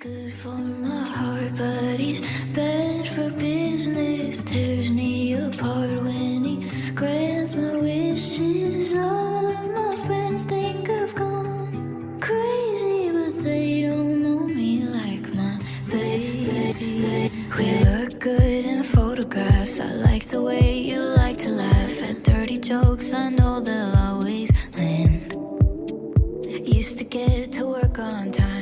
good for my heart, but he's bad for business. Tears me apart when he grants my wishes. All of my friends think I've gone crazy, but they don't know me like my baby. We look good in photographs. I like the way you like to laugh at dirty jokes. I know they'll always land. Used to get to work on time.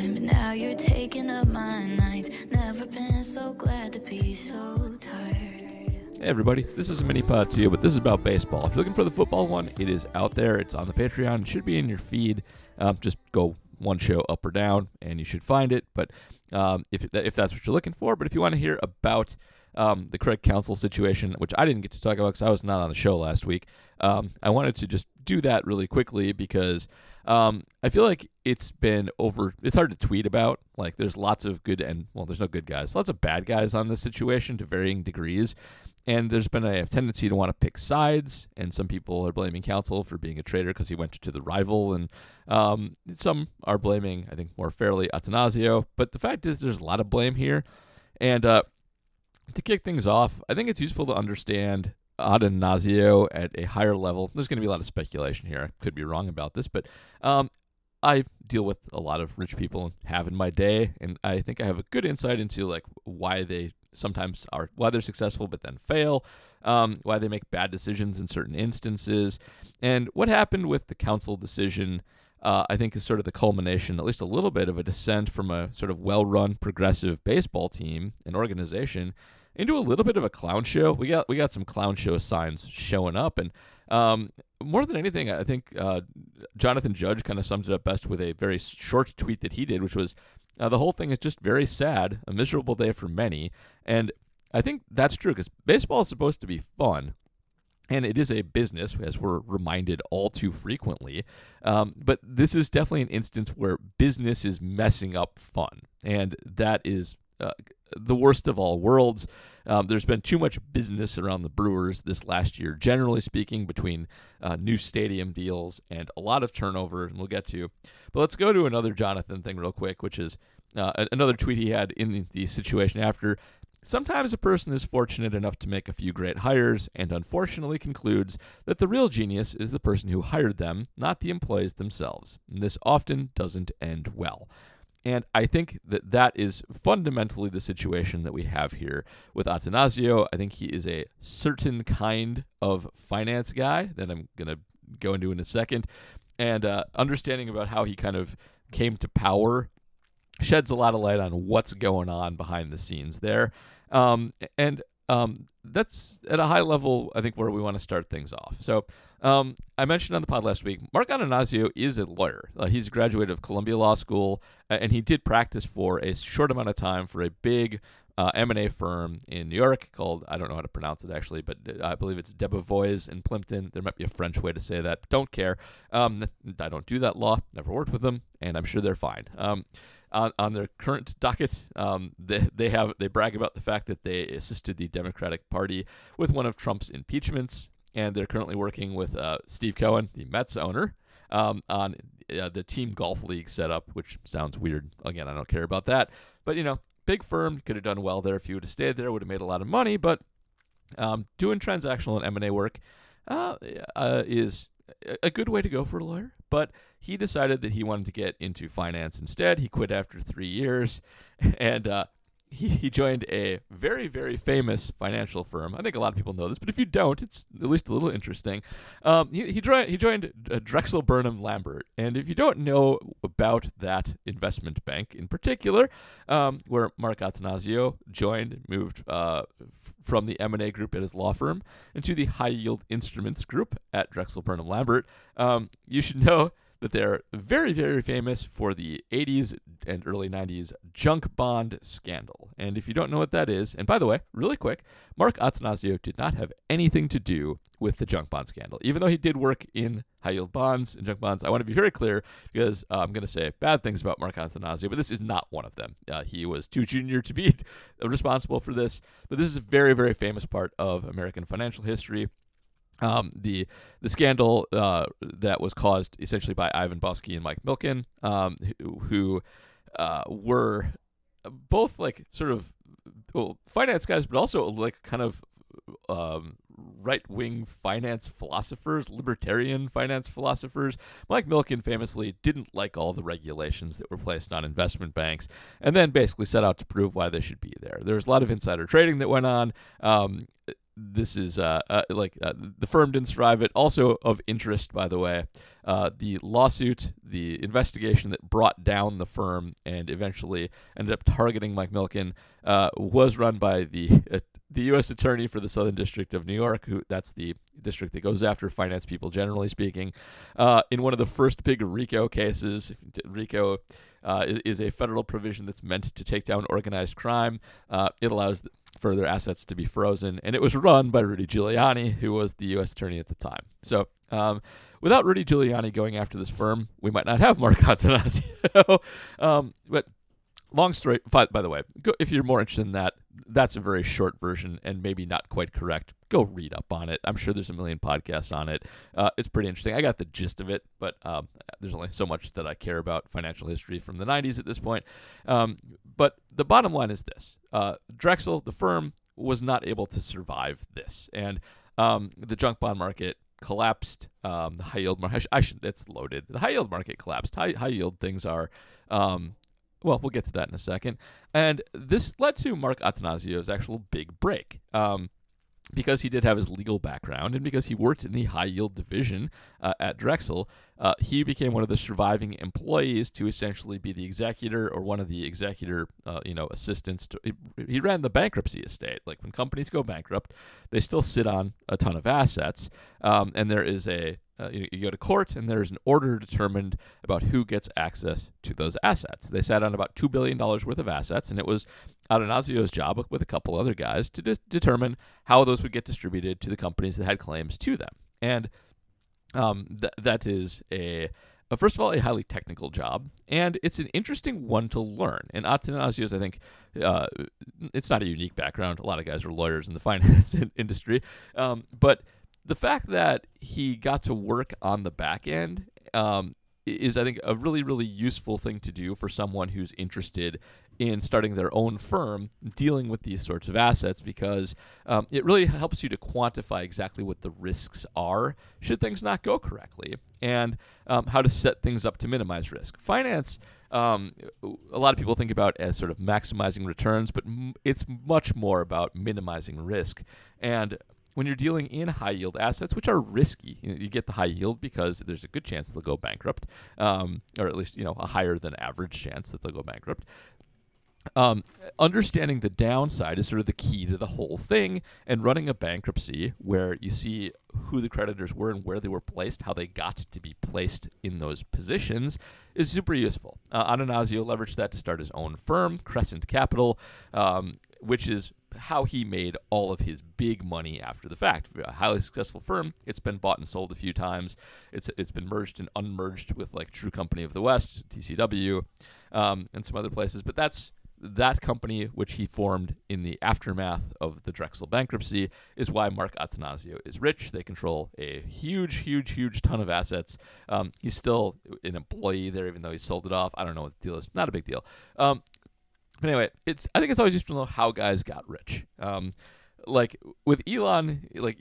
You're taking up my nights. Never been so glad to be so tired. Hey everybody, this is a mini pod to you, but this is about baseball. If you're looking for the football one, it is out there. It's on the Patreon. It should be in your feed. Just go one show up or down, and you should find it. But if that's what you're looking for, but if you want to hear about the Craig Counsell situation, which I didn't get to talk about because I was not on the show last week, I wanted to just do that really quickly because I feel like it's hard to tweet about. Like, there's lots of good and, well, there's no good guys, lots of bad guys on this situation to varying degrees. And there's been a tendency to want to pick sides, and some people are blaming Counsell for being a traitor because he went to the rival, and some are blaming, I think, more fairly, Attanasio. But the fact is there's a lot of blame here. And to kick things off, I think it's useful to understand Attanasio at a higher level. There's going to be a lot of speculation here. I could be wrong about this, but I deal with a lot of rich people and have in my day, and I think I have a good insight into like why they sometimes are, why they're successful but then fail, why they make bad decisions in certain instances. And what happened with the Counsell decision, I think, is sort of the culmination, at least a little bit, of a descent from a sort of well-run progressive baseball team and organization into a little bit of a clown show. We got some clown show signs showing up, and more than anything, I think Jonathan Judge kind of summed it up best with a very short tweet that he did, which was, the whole thing is just very sad, a miserable day for many. And I think that's true, because baseball is supposed to be fun, and it is a business, as we're reminded all too frequently. But this is definitely an instance where business is messing up fun, and that is the worst of all worlds. There's been too much business around the Brewers this last year, generally speaking, between new stadium deals and a lot of turnover, and we'll get to. But let's go to another Jonathan thing real quick, which is another tweet he had in the situation after. Sometimes a person is fortunate enough to make a few great hires and unfortunately concludes that the real genius is the person who hired them, not the employees themselves. And this often doesn't end well. And I think that that is fundamentally the situation that we have here with Attanasio. I think he is a certain kind of finance guy that I'm going to go into in a second. And understanding about how he kind of came to power sheds a lot of light on what's going on behind the scenes there. That's at a high level, I think, where we want to start things off. So I mentioned on the pod last week, Mark Attanasio is a lawyer. He's graduated of Columbia Law School, and he did practice for a short amount of time for a big M&A firm in New York called, I don't know how to pronounce it actually, but I believe it's Debevoise in Plimpton. There might be a French way to say that. Don't care. I don't do that law. Never worked with them, and I'm sure they're fine. On their current docket, they brag about the fact that they assisted the Democratic Party with one of Trump's impeachments, and they're currently working with Steve Cohen, the Mets owner, on the team golf league setup, which sounds weird. Again, I don't care about that, but big firm, could have done well there if you would have stayed there, would have made a lot of money. But doing transactional and M&A work is a good way to go for a lawyer. But he decided that he wanted to get into finance instead. He quit after 3 years, and he joined a very, very famous financial firm. I think a lot of people know this, but if you don't, it's at least a little interesting. He joined Drexel Burnham Lambert, and if you don't know about that investment bank in particular, where Mark Attanasio joined, moved from the M&A group at his law firm into the high yield instruments group at Drexel Burnham Lambert, you should know that they're very, very famous for the 80s and early 90s junk bond scandal. And if you don't know what that is, and by the way, really quick, Mark Attanasio did not have anything to do with the junk bond scandal, even though he did work in high-yield bonds and junk bonds. I want to be very clear, because I'm going to say bad things about Mark Attanasio, but this is not one of them. He was too junior to be responsible for this, but this is a very, very famous part of American financial history. The scandal that was caused essentially by Ivan Boesky and Mike Milken, who were both like sort of finance guys, but also like kind of right-wing finance philosophers, libertarian finance philosophers. Mike Milken famously didn't like all the regulations that were placed on investment banks, and then basically set out to prove why they should be there. There was a lot of insider trading that went on. This is the firm didn't survive it. Also of interest, by the way, the lawsuit, the investigation that brought down the firm and eventually ended up targeting Mike Milken, was run by the U.S. Attorney for the Southern District of New York, that's the district that goes after finance people, generally speaking, in one of the first big RICO cases. RICO is a federal provision that's meant to take down organized crime. It allows further assets to be frozen, and it was run by Rudy Giuliani, who was the U.S. attorney at the time. So without Rudy Giuliani going after this firm, we might not have Mark Attanasio. But long story, by the way, if you're more interested in that, that's a very short version and maybe not quite correct. Go read up on it. I'm sure there's a million podcasts on it. It's pretty interesting. I got the gist of it, but there's only so much that I care about financial history from the 90s at this point. But the bottom line is this. Drexel, the firm, was not able to survive this. And the junk bond market collapsed. The high yield market, that's loaded. The high yield market collapsed. High yield things are... well, we'll get to that in a second. And this led to Mark Attanasio's actual big break because he did have his legal background and because he worked in the high-yield division at Drexel. He became one of the surviving employees to essentially be the executor or one of the executor assistants. He ran the bankruptcy estate. Like when companies go bankrupt, they still sit on a ton of assets, and there is a... you go to court, and there's an order determined about who gets access to those assets. They sat on about $2 billion worth of assets, and it was Attanasio's job, with a couple other guys, to determine how those would get distributed to the companies that had claims to them. And that is first of all, a highly technical job, and it's an interesting one to learn. And Attanasio's, I think, it's not a unique background. A lot of guys are lawyers in the finance industry, but the fact that he got to work on the back end is, I think, a really, really useful thing to do for someone who's interested in starting their own firm dealing with these sorts of assets, because it really helps you to quantify exactly what the risks are should things not go correctly, and how to set things up to minimize risk. Finance, a lot of people think about as sort of maximizing returns, but it's much more about minimizing risk. And when you're dealing in high-yield assets, which are risky, you get the high yield because there's a good chance they'll go bankrupt, or at least a higher than average chance that they'll go bankrupt. Understanding the downside is sort of the key to the whole thing, and running a bankruptcy where you see who the creditors were and where they were placed, how they got to be placed in those positions, is super useful. Attanasio leveraged that to start his own firm, Crescent Capital, which is how he made all of his big money after the fact. A highly successful firm. It's been bought and sold a few times. It's been merged and unmerged with like True Company of the West, TCW, and some other places. But that's that company, which he formed in the aftermath of the Drexel bankruptcy, is why Mark Attanasio is rich. They control a huge, huge, huge ton of assets. He's still an employee there, even though he sold it off. I don't know what the deal is. Not a big deal. But anyway, I think it's always useful to know how guys got rich. Like with Elon, like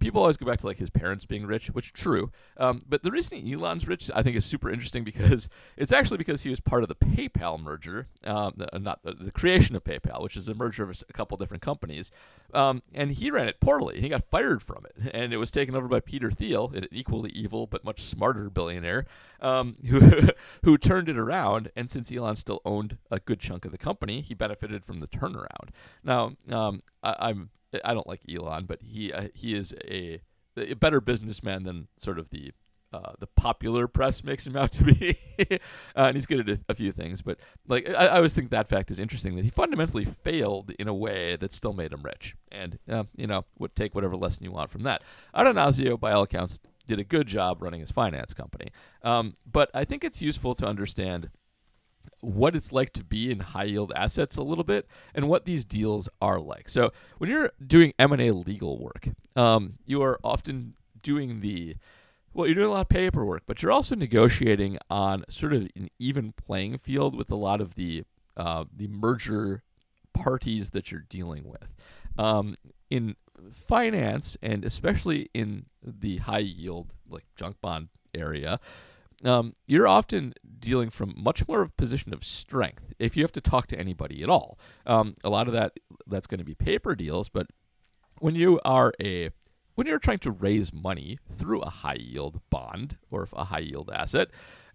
people always go back to like his parents being rich, which is true. But the reason Elon's rich, I think, is super interesting because it's actually because he was part of the PayPal merger, not the creation of PayPal, which is a merger of a couple different companies. And he ran it poorly, and he got fired from it, and it was taken over by Peter Thiel, an equally evil but much smarter billionaire, who turned it around. And since Elon still owned a good chunk of the company, he benefited from the turnaround. Now, I don't like Elon, but he is a better businessman than sort of the popular press makes him out to be, and he's good at a few things. But like I always think that fact is interesting, that he fundamentally failed in a way that still made him rich. And would take whatever lesson you want from that. Attanasio, by all accounts, did a good job running his finance company. But I think it's useful to understand what it's like to be in high-yield assets a little bit, and what these deals are like. So when you're doing M&A legal work, you are often doing you're doing a lot of paperwork, but you're also negotiating on sort of an even playing field with a lot of the the merger parties that you're dealing with. In finance, and especially in the high yield, like junk bond area, you're often dealing from much more of a position of strength if you have to talk to anybody at all. A lot of that's going to be paper deals, but when you're trying to raise money through a high yield bond or a high yield asset,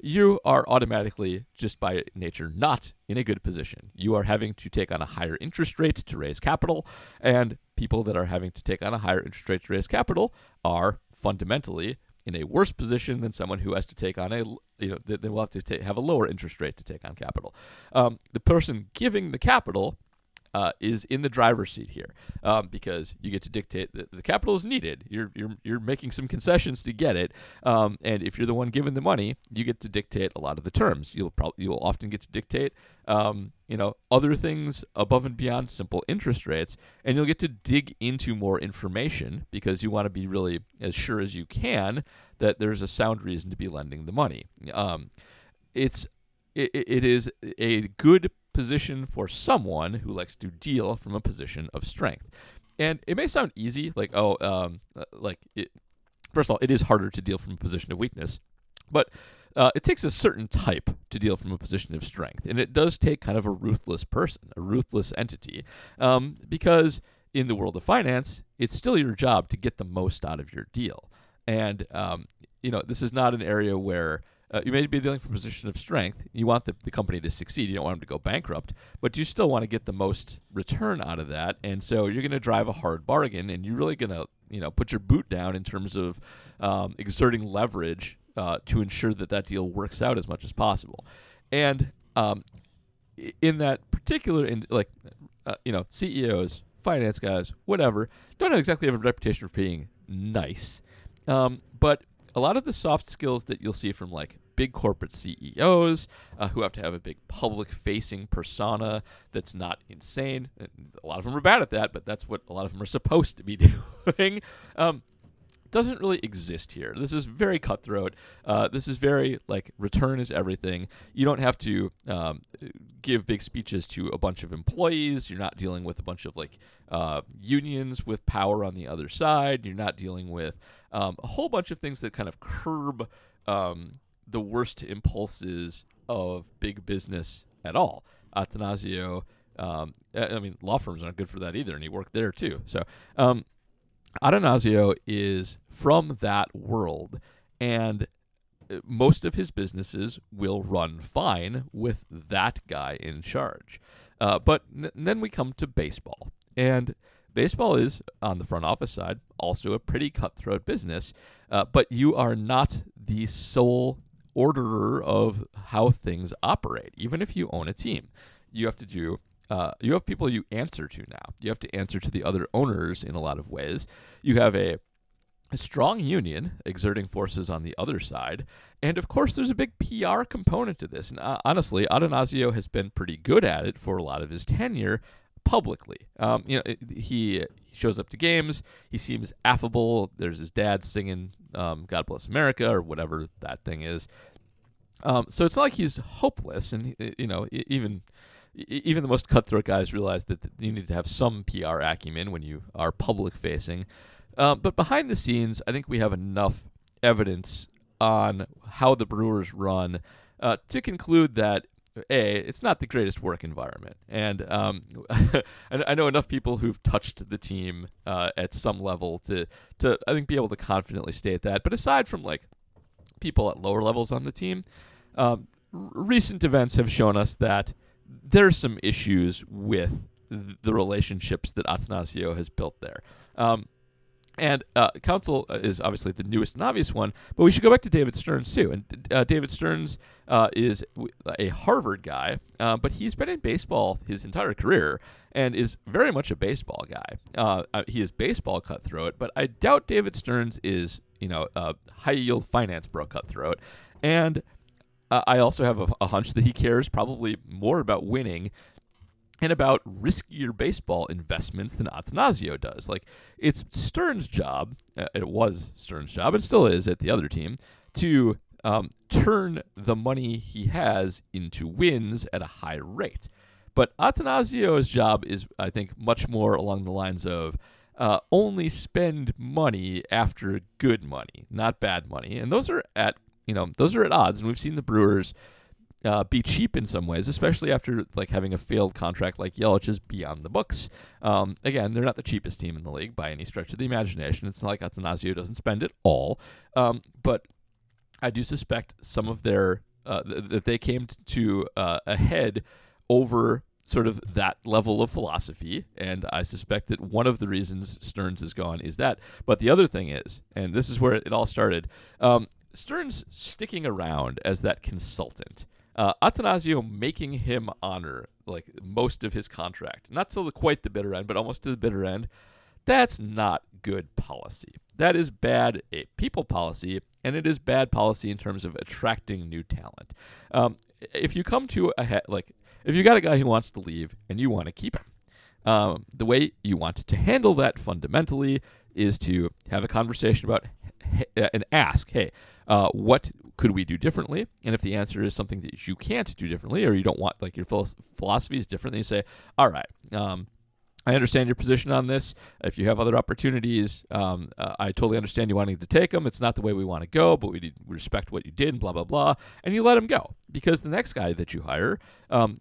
you are automatically, just by nature, not in a good position. You are having to take on a higher interest rate to raise capital, and people that are having to take on a higher interest rate to raise capital are fundamentally in a worse position than someone who has to take on they will have to have a lower interest rate to take on capital. The person giving the capital is in the driver's seat here, because you get to dictate that the capital is needed. You're making some concessions to get it, and if you're the one giving the money, you get to dictate a lot of the terms. You'll often get to dictate other things above and beyond simple interest rates, and you'll get to dig into more information because you want to be really as sure as you can that there's a sound reason to be lending the money. It is a good position for someone who likes to deal from a position of strength. And it may sound easy, first of all, it is harder to deal from a position of weakness, but it takes a certain type to deal from a position of strength. And it does take kind of a ruthless person, a ruthless entity, because in the world of finance, it's still your job to get the most out of your deal. And, this is not an area where you may be dealing from a position of strength. You want the company to succeed. You don't want them to go bankrupt, but you still want to get the most return out of that. And so you're going to drive a hard bargain, and you're really going to, put your boot down in terms of exerting leverage to ensure that deal works out as much as possible. And in that particular, CEOs, finance guys, whatever, don't exactly have a reputation for being nice, but a lot of the soft skills that you'll see from big corporate CEOs who have to have a big public-facing persona that's not insane. And a lot of them are bad at that, but that's what a lot of them are supposed to be doing. Doesn't really exist here. This is very cutthroat. This is very return is everything. You don't have to give big speeches to a bunch of employees. You're not dealing with a bunch of unions with power on the other side. You're not dealing with a whole bunch of things that kind of curb the worst impulses of big business at all. Attanasio, law firms aren't good for that either, and he worked there too. So, Attanasio is from that world, and most of his businesses will run fine with that guy in charge. But then we come to baseball, and baseball is, on the front office side, also a pretty cutthroat business, but you are not the sole orderer of how things operate, even if you own a team. You have people you answer to now. You have to answer to the other owners in a lot of ways. You have a strong union exerting forces on the other side. And, of course, there's a big PR component to this. And honestly, Attanasio has been pretty good at it for a lot of his tenure publicly. He shows up to games. He seems affable. There's his dad singing God Bless America or whatever that thing is. So it's not like he's hopeless. And, even the most cutthroat guys realize that you need to have some PR acumen when you are public-facing. But behind the scenes, I think we have enough evidence on how the Brewers run to conclude that, A, it's not the greatest work environment. And I know enough people who've touched the team at some level to, I think, be able to confidently state that. But aside from, people at lower levels on the team, recent events have shown us that there's some issues with the relationships that Attanasio has built there. And Counsell is obviously the newest and obvious one, but we should go back to David Stearns, too. And David Stearns is a Harvard guy, but he's been in baseball his entire career and is very much a baseball guy. He is baseball cutthroat, but I doubt David Stearns is, a high-yield finance bro cutthroat. And I also have a hunch that he cares probably more about winning and about riskier baseball investments than Attanasio does. It's Stearns' job, it was Stearns' job, and still is at the other team, to turn the money he has into wins at a high rate. But Attanasio's job is, I think, much more along the lines of only spend money after good money, not bad money. And those are at, you know, those are at odds. And we've seen the Brewers be cheap in some ways, especially after like having a failed contract like Yelich is beyond the books. Again, they're not the cheapest team in the league by any stretch of the imagination. It's not like Attanasio doesn't spend it all, but I do suspect some of their that they came to a head over sort of that level of philosophy, and I suspect that one of the reasons Stearns is gone is that. But the other thing is, and this is where it all started, Stearns sticking around as that consultant, Attanasio making him honor like most of his contract, not till quite the bitter end, but almost to the bitter end. That's not good policy. That is bad people policy, and it is bad policy in terms of attracting new talent. If you come to a if you got a guy who wants to leave and you want to keep him, the way you want to handle that fundamentally is to have a conversation about and ask, hey, what could we do differently? And if the answer is something that you can't do differently, or you don't want, like your philosophy is different, then you say, all right, I understand your position on this. If you have other opportunities, I totally understand you wanting to take them. It's not the way we want to go, but we respect what you did and blah, blah, blah. And you let him go, because the next guy that you hire,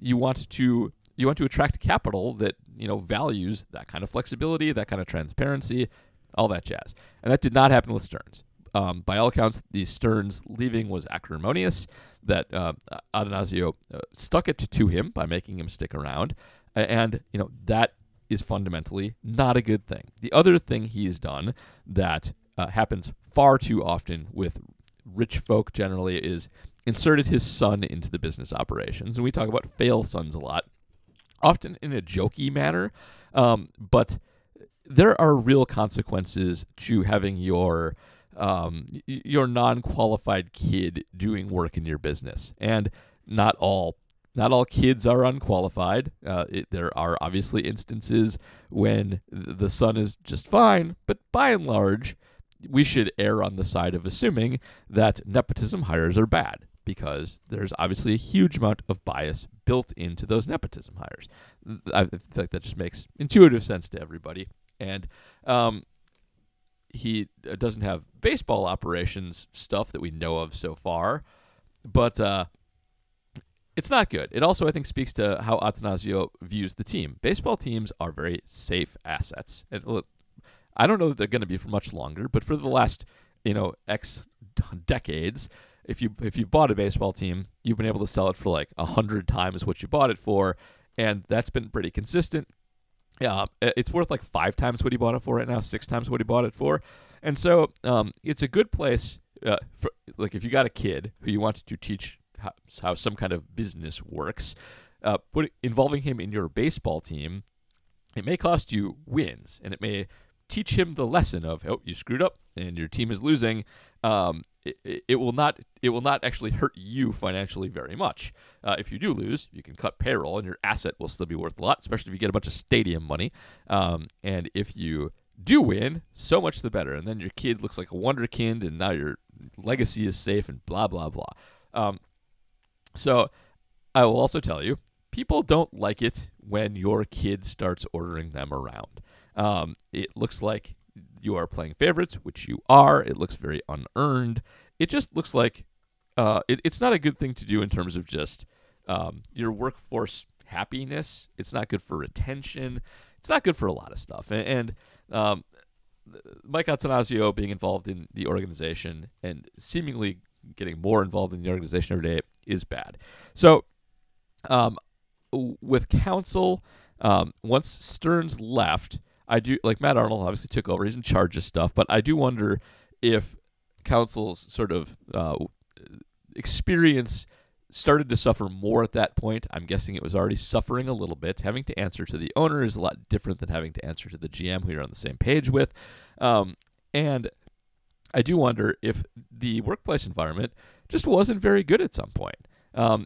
you want to attract capital that, you know, values that kind of flexibility, that kind of transparency, all that jazz. And that did not happen with Stearns. By all accounts, the Stearns leaving was acrimonious, that Attanasio stuck it to him by making him stick around. And, you know, that is fundamentally not a good thing. The other thing he's done that happens far too often with rich folk generally is inserted his son into the business operations. And we talk about fail sons a lot, often in a jokey manner, but there are real consequences to having your non-qualified kid doing work in your business. And not all kids are unqualified. There are obviously instances when the son is just fine, but by and large, we should err on the side of assuming that nepotism hires are bad, because there's obviously a huge amount of bias built into those nepotism hires. I feel like that just makes intuitive sense to everybody. And he doesn't have baseball operations stuff that we know of so far, but it's not good. It also, I think, speaks to how Attanasio views the team. Baseball teams are very safe assets. And I don't know that they're going to be for much longer, but for the last, you know, X decades, if you bought a baseball team, you've been able to sell it for like 100 times what you bought it for, and that's been pretty consistent. Yeah, it's worth like 5 times what he bought it for right now, 6 times what he bought it for. And so it's a good place for, like, if you got a kid who you want to teach how some kind of business works, involving him in your baseball team, it may cost you wins, and it may teach him the lesson of, oh, you screwed up and your team is losing. It will not actually hurt you financially very much. If you do lose, you can cut payroll, and your asset will still be worth a lot, especially if you get a bunch of stadium money. And if you do win, so much the better. And then your kid looks like a wonderkind, and now your legacy is safe, and blah, blah, blah. So I will also tell you, people don't like it when your kid starts ordering them around. It looks like you are playing favorites, which you are. It looks very unearned. It just looks like it's not a good thing to do in terms of just your workforce happiness. It's not good for retention. It's not good for a lot of stuff. And Mike Attanasio being involved in the organization and seemingly getting more involved in the organization every day is bad. So with Counsell, once Stearns left, I do, like, Matt Arnold obviously took over. He's in charge of stuff, but I do wonder if Counsell's sort of experience started to suffer more at that point. I'm guessing it was already suffering a little bit. Having to answer to the owner is a lot different than having to answer to the GM who you're on the same page with. And I do wonder if the workplace environment just wasn't very good at some point.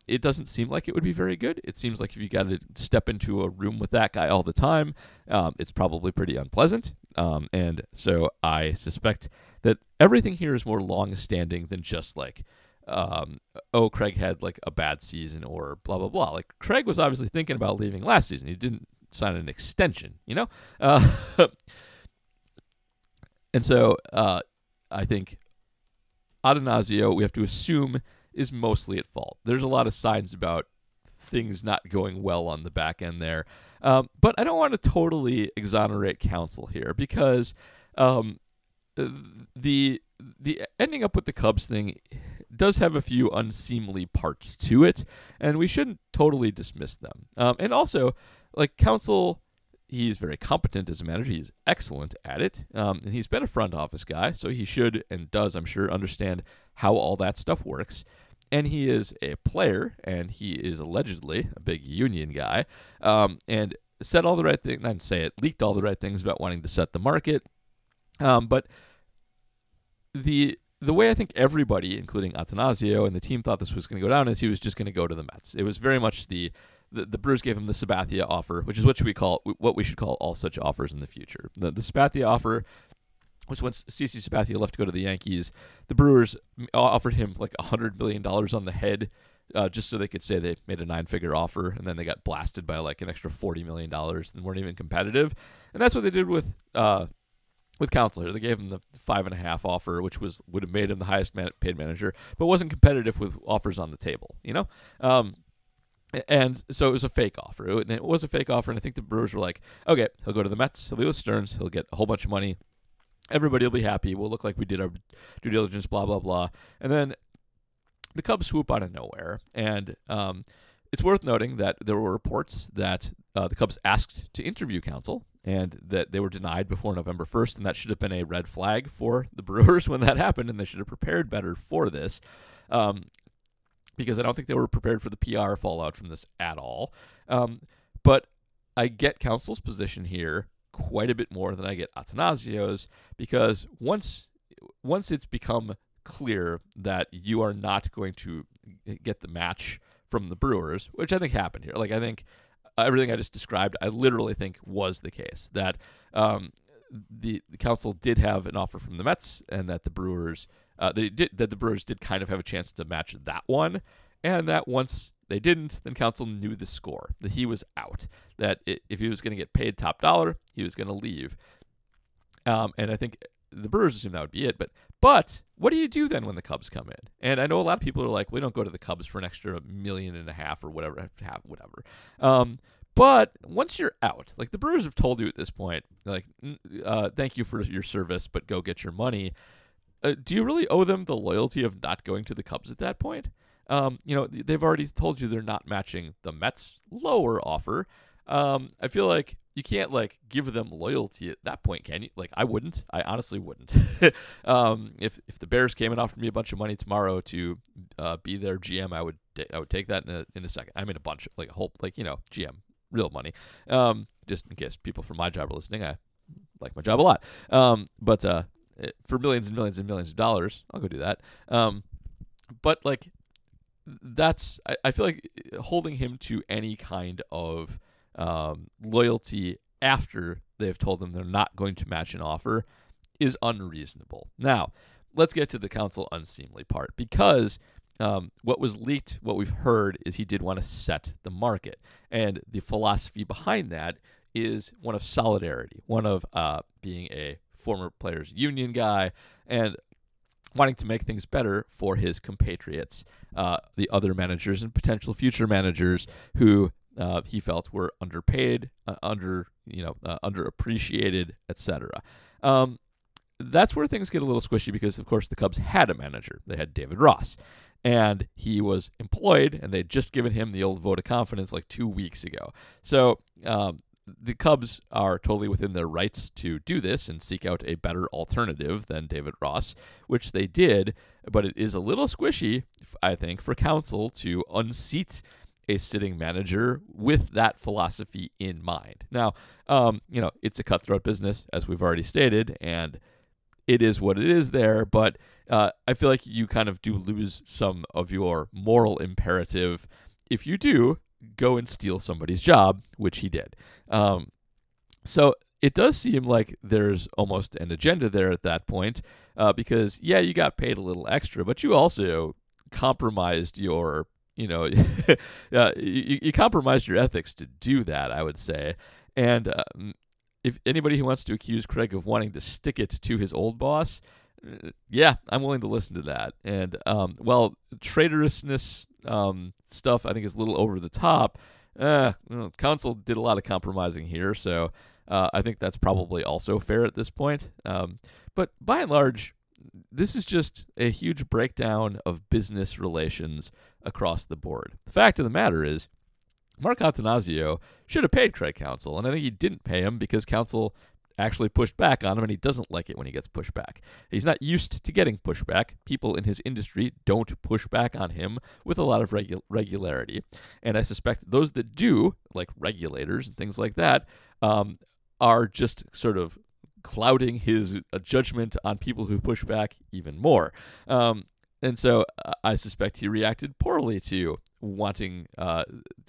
It doesn't seem like it would be very good. It seems like if you got to step into a room with that guy all the time, it's probably pretty unpleasant. And so I suspect that everything here is more long-standing than just like oh, Craig had like a bad season or blah, blah, blah. Like Craig was obviously thinking about leaving last season. He didn't sign an extension, you know? And so I think Attanasio, we have to assume, is mostly at fault. There's a lot of signs about things not going well on the back end there. But I don't want to totally exonerate Counsell here because the ending up with the Cubs thing does have a few unseemly parts to it, and we shouldn't totally dismiss them. And also, like Counsell, he's very competent as a manager. He's excellent at it, and he's been a front office guy, so he should and does, I'm sure, understand how all that stuff works. And he is a player, and he is allegedly a big union guy, and said all the right things, not say it, leaked all the right things about wanting to set the market. But the way I think everybody, including Attanasio and the team, thought this was going to go down is he was just going to go to the Mets. It was very much the Brewers gave him the Sabathia offer, which is what we should call all such offers in the future. The Sabathia offer, which once CC Sabathia left to go to the Yankees, the Brewers offered him like $100 million on the head just so they could say they made a nine-figure offer, and then they got blasted by like an extra $40 million and weren't even competitive. And that's what they did with Counsell. They gave him the 5.5 offer, which would have made him the highest paid manager, but wasn't competitive with offers on the table, you know? And so it was a fake offer. It was a fake offer, and I think the Brewers were like, okay, he'll go to the Mets, he'll be with Stearns, he'll get a whole bunch of money, everybody will be happy, we'll look like we did our due diligence, blah, blah, blah. And then the Cubs swoop out of nowhere, and it's worth noting that there were reports that the Cubs asked to interview Counsell, and that they were denied before November 1st, and that should have been a red flag for the Brewers when that happened, and they should have prepared better for this, because I don't think they were prepared for the PR fallout from this at all. But I get Counsell's position here quite a bit more than I get Attanasio's, because once it's become clear that you are not going to get the match from the Brewers, which I think happened here. Like, I think everything I just described, I literally think was the case, that the Counsell did have an offer from the Mets, and that the Brewers did kind of have a chance to match that one, and that once they didn't, then Counsell knew the score, that he was out, that if he was going to get paid top dollar, he was going to leave. And I think the Brewers assumed that would be it. But what do you do then when the Cubs come in? And I know a lot of people are like, we don't go to the Cubs for an extra $1.5 million or whatever. But once you're out, like the Brewers have told you at this point, like, thank you for your service, but go get your money. Do you really owe them the loyalty of not going to the Cubs at that point? You know, they've already told you they're not matching the Mets' lower offer. I feel like you can't like give them loyalty at that point, can you? Like, I wouldn't. I honestly wouldn't. If the Bears came and offered me a bunch of money tomorrow to be their GM, I would take that in a second. I mean, a bunch, like a whole, like, you know, GM real money. Just in case people from my job are listening, I like my job a lot. But for millions and millions and millions of dollars, I'll go do that. But like, that's, I feel like holding him to any kind of loyalty after they've told them they're not going to match an offer is unreasonable. Now, let's get to the Counsell unseemly part, because what was leaked, what we've heard, is he did want to set the market. And the philosophy behind that is one of solidarity, one of being a former players union guy, and wanting to make things better for his compatriots, the other managers and potential future managers who he felt were underpaid, underappreciated, etc. That's where things get a little squishy, because, of course, the Cubs had a manager. They had David Ross, and he was employed, and they'd just given him the old vote of confidence like 2 weeks ago. So the Cubs are totally within their rights to do this and seek out a better alternative than David Ross, which they did, but it is a little squishy, I think, for Counsell to unseat a sitting manager with that philosophy in mind. Now, you know, it's a cutthroat business, as we've already stated, and it is what it is there, but I feel like you kind of do lose some of your moral imperative if you do go and steal somebody's job, which he did. So it does seem like there's almost an agenda there at that point, because, yeah, you got paid a little extra, but you also compromised your, you know, you compromised your ethics to do that, I would say. And if anybody who wants to accuse Craig of wanting to stick it to his old boss, yeah, I'm willing to listen to that. And while traitorousness stuff I think is a little over the top, Counsell did a lot of compromising here, so I think that's probably also fair at this point. But by and large, this is just a huge breakdown of business relations across the board. The fact of the matter is, Mark Attanasio should have paid Craig Counsell, and I think he didn't pay him because Counsell actually pushed back on him, and he doesn't like it when he gets pushed back. He's not used to getting pushback. People in his industry don't push back on him with a lot of regularity, and I suspect those that do, like regulators and things like that, are just sort of clouding his judgment on people who push back even more. And so I suspect he reacted poorly to wanting to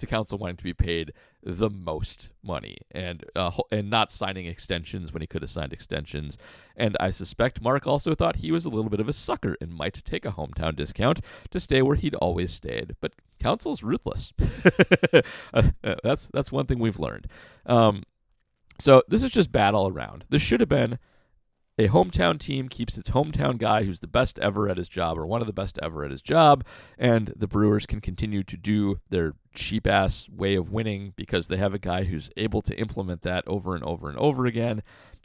Counsell wanting to be paid the most money and not signing extensions when he could have signed extensions. And I suspect Mark also thought he was a little bit of a sucker and might take a hometown discount to stay where he'd always stayed. But Counsell's ruthless. That's one thing we've learned. So this is just bad all around. This should have been a hometown team keeps its hometown guy who's the best ever at his job, or one of the best ever at his job, and the Brewers can continue to do their cheap-ass way of winning because they have a guy who's able to implement that over and over and over again,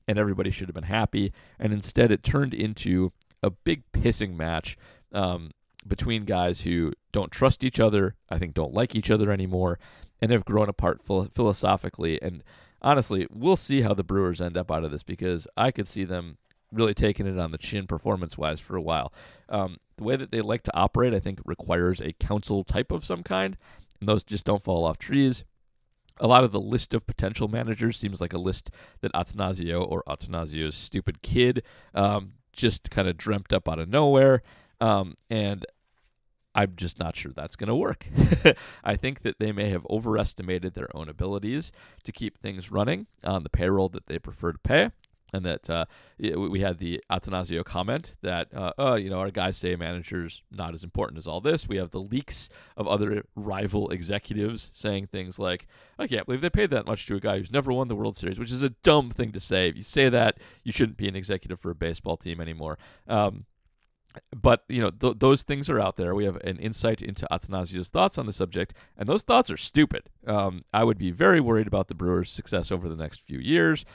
and everybody should have been happy. And instead, it turned into a big pissing match between guys who don't trust each other, I think don't like each other anymore, and have grown apart philosophically. And honestly, we'll see how the Brewers end up out of this, because I could see them really taking it on the chin performance-wise for a while. The way that they like to operate, I think, requires a Counsell type of some kind, and those just don't fall off trees. A lot of the list of potential managers seems like a list that Attanasio or Attanasio's stupid kid just kind of dreamt up out of nowhere, and I'm just not sure that's going to work. I think that they may have overestimated their own abilities to keep things running on the payroll that they prefer to pay. And that we had the Attanasio comment that, our guys say manager's not as important as all this. We have the leaks of other rival executives saying things like, I can't believe they paid that much to a guy who's never won the World Series, which is a dumb thing to say. If you say that, you shouldn't be an executive for a baseball team anymore. But, those things are out there. We have an insight into Attanasio's thoughts on the subject, and those thoughts are stupid. I would be very worried about the Brewers' success over the next few years,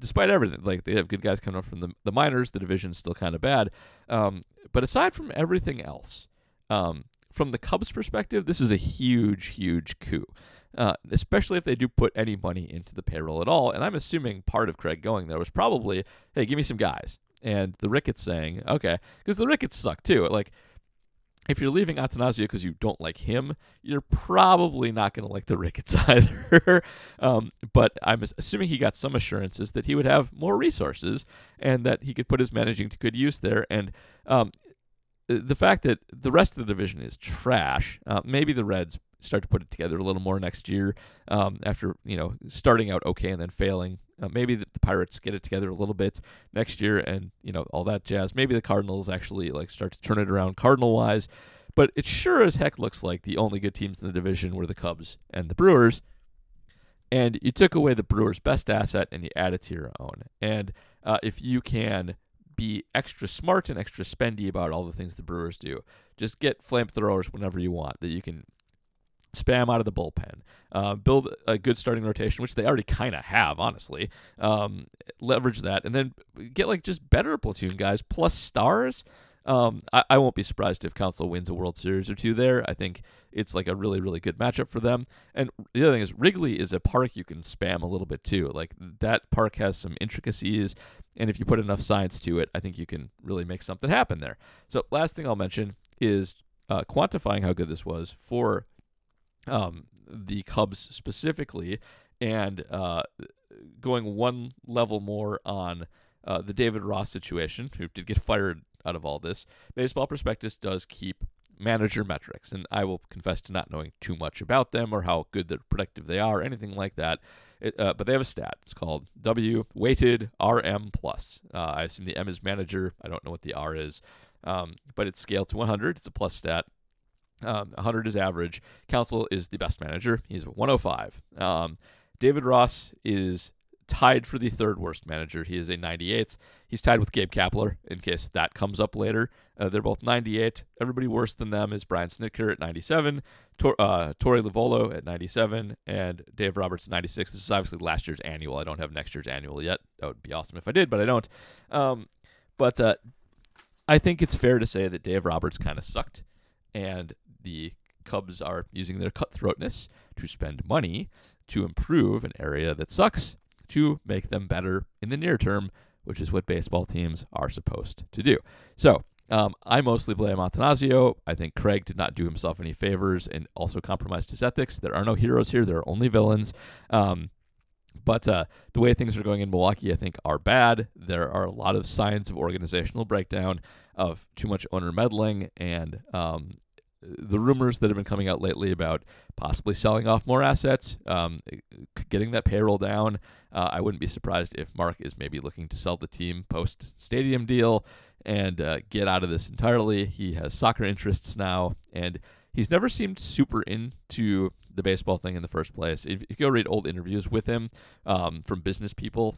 despite everything. Like, they have good guys coming up from the minors. The division's still kind of bad. But aside from everything else, from the Cubs' perspective, this is a huge, huge coup, especially if they do put any money into the payroll at all. And I'm assuming part of Craig going there was probably, hey, give me some guys. And the Ricketts saying, okay, because the Ricketts suck too. Like, if you're leaving Attanasio because you don't like him, you're probably not going to like the Ricketts either. But I'm assuming he got some assurances that he would have more resources and that he could put his managing to good use there. And the fact that the rest of the division is trash, maybe the Reds start to put it together a little more next year after, starting out okay and then failing. Maybe the Pirates get it together a little bit next year and, all that jazz. Maybe the Cardinals actually, start to turn it around Cardinal-wise. But it sure as heck looks like the only good teams in the division were the Cubs and the Brewers. And you took away the Brewers' best asset and you added to your own. And if you can be extra smart and extra spendy about all the things the Brewers do, just get flamethrowers whenever you want that you can spam out of the bullpen, build a good starting rotation, which they already kind of have, honestly, leverage that, and then get just better platoon guys plus stars. I won't be surprised if Counsell wins a World Series or two there. I think it's a really, really good matchup for them. And the other thing is Wrigley is a park you can spam a little bit too. That park has some intricacies, and if you put enough science to it, I think you can really make something happen there. So last thing I'll mention is quantifying how good this was for the Cubs specifically, and going one level more on the David Ross situation, who did get fired out of all this. Baseball Prospectus does keep manager metrics, and I will confess to not knowing too much about them or how good or productive they are, anything like that. But they have a stat. It's called Weighted RM Plus. I assume the M is manager. I don't know what the R is. But it's scaled to 100. It's a plus stat. 100 is average. Counsell is the best manager. He's 105. David Ross is tied for the third worst manager. He is a 98. He's tied with Gabe Kapler, in case that comes up later. They're both 98. Everybody worse than them is Brian Snitker at 97, Torey Lovullo at 97, and Dave Roberts at 96. This is obviously last year's annual. I don't have next year's annual yet. That would be awesome if I did, but I don't. But I think it's fair to say that Dave Roberts kind of sucked, and the Cubs are using their cutthroatness to spend money to improve an area that sucks, to make them better in the near term, which is what baseball teams are supposed to do. So I mostly blame Attanasio. I think Craig did not do himself any favors and also compromised his ethics. There are no heroes here. There are only villains. But the way things are going in Milwaukee, I think, are bad. There are a lot of signs of organizational breakdown, of too much owner meddling, and the rumors that have been coming out lately about possibly selling off more assets, getting that payroll down. I wouldn't be surprised if Mark is maybe looking to sell the team post-stadium deal and get out of this entirely. He has soccer interests now, and he's never seemed super into the baseball thing in the first place. If you go read old interviews with him from business people,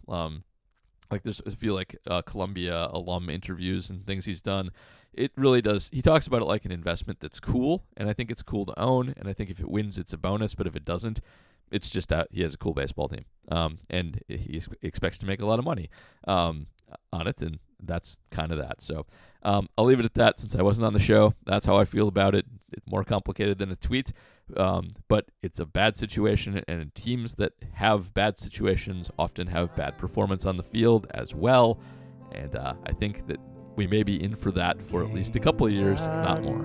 like there's a few like Columbia alum interviews and things he's done. It really does. He talks about it like an investment that's cool, and I think it's cool to own, and I think if it wins, it's a bonus, but if it doesn't, it's just that he has a cool baseball team, and he expects to make a lot of money on it, and that's kind of that. So I'll leave it at that since I wasn't on the show. That's how I feel about it. It's more complicated than a tweet, but it's a bad situation, and teams that have bad situations often have bad performance on the field as well, and I think that we may be in for that for at least a couple of years, not more.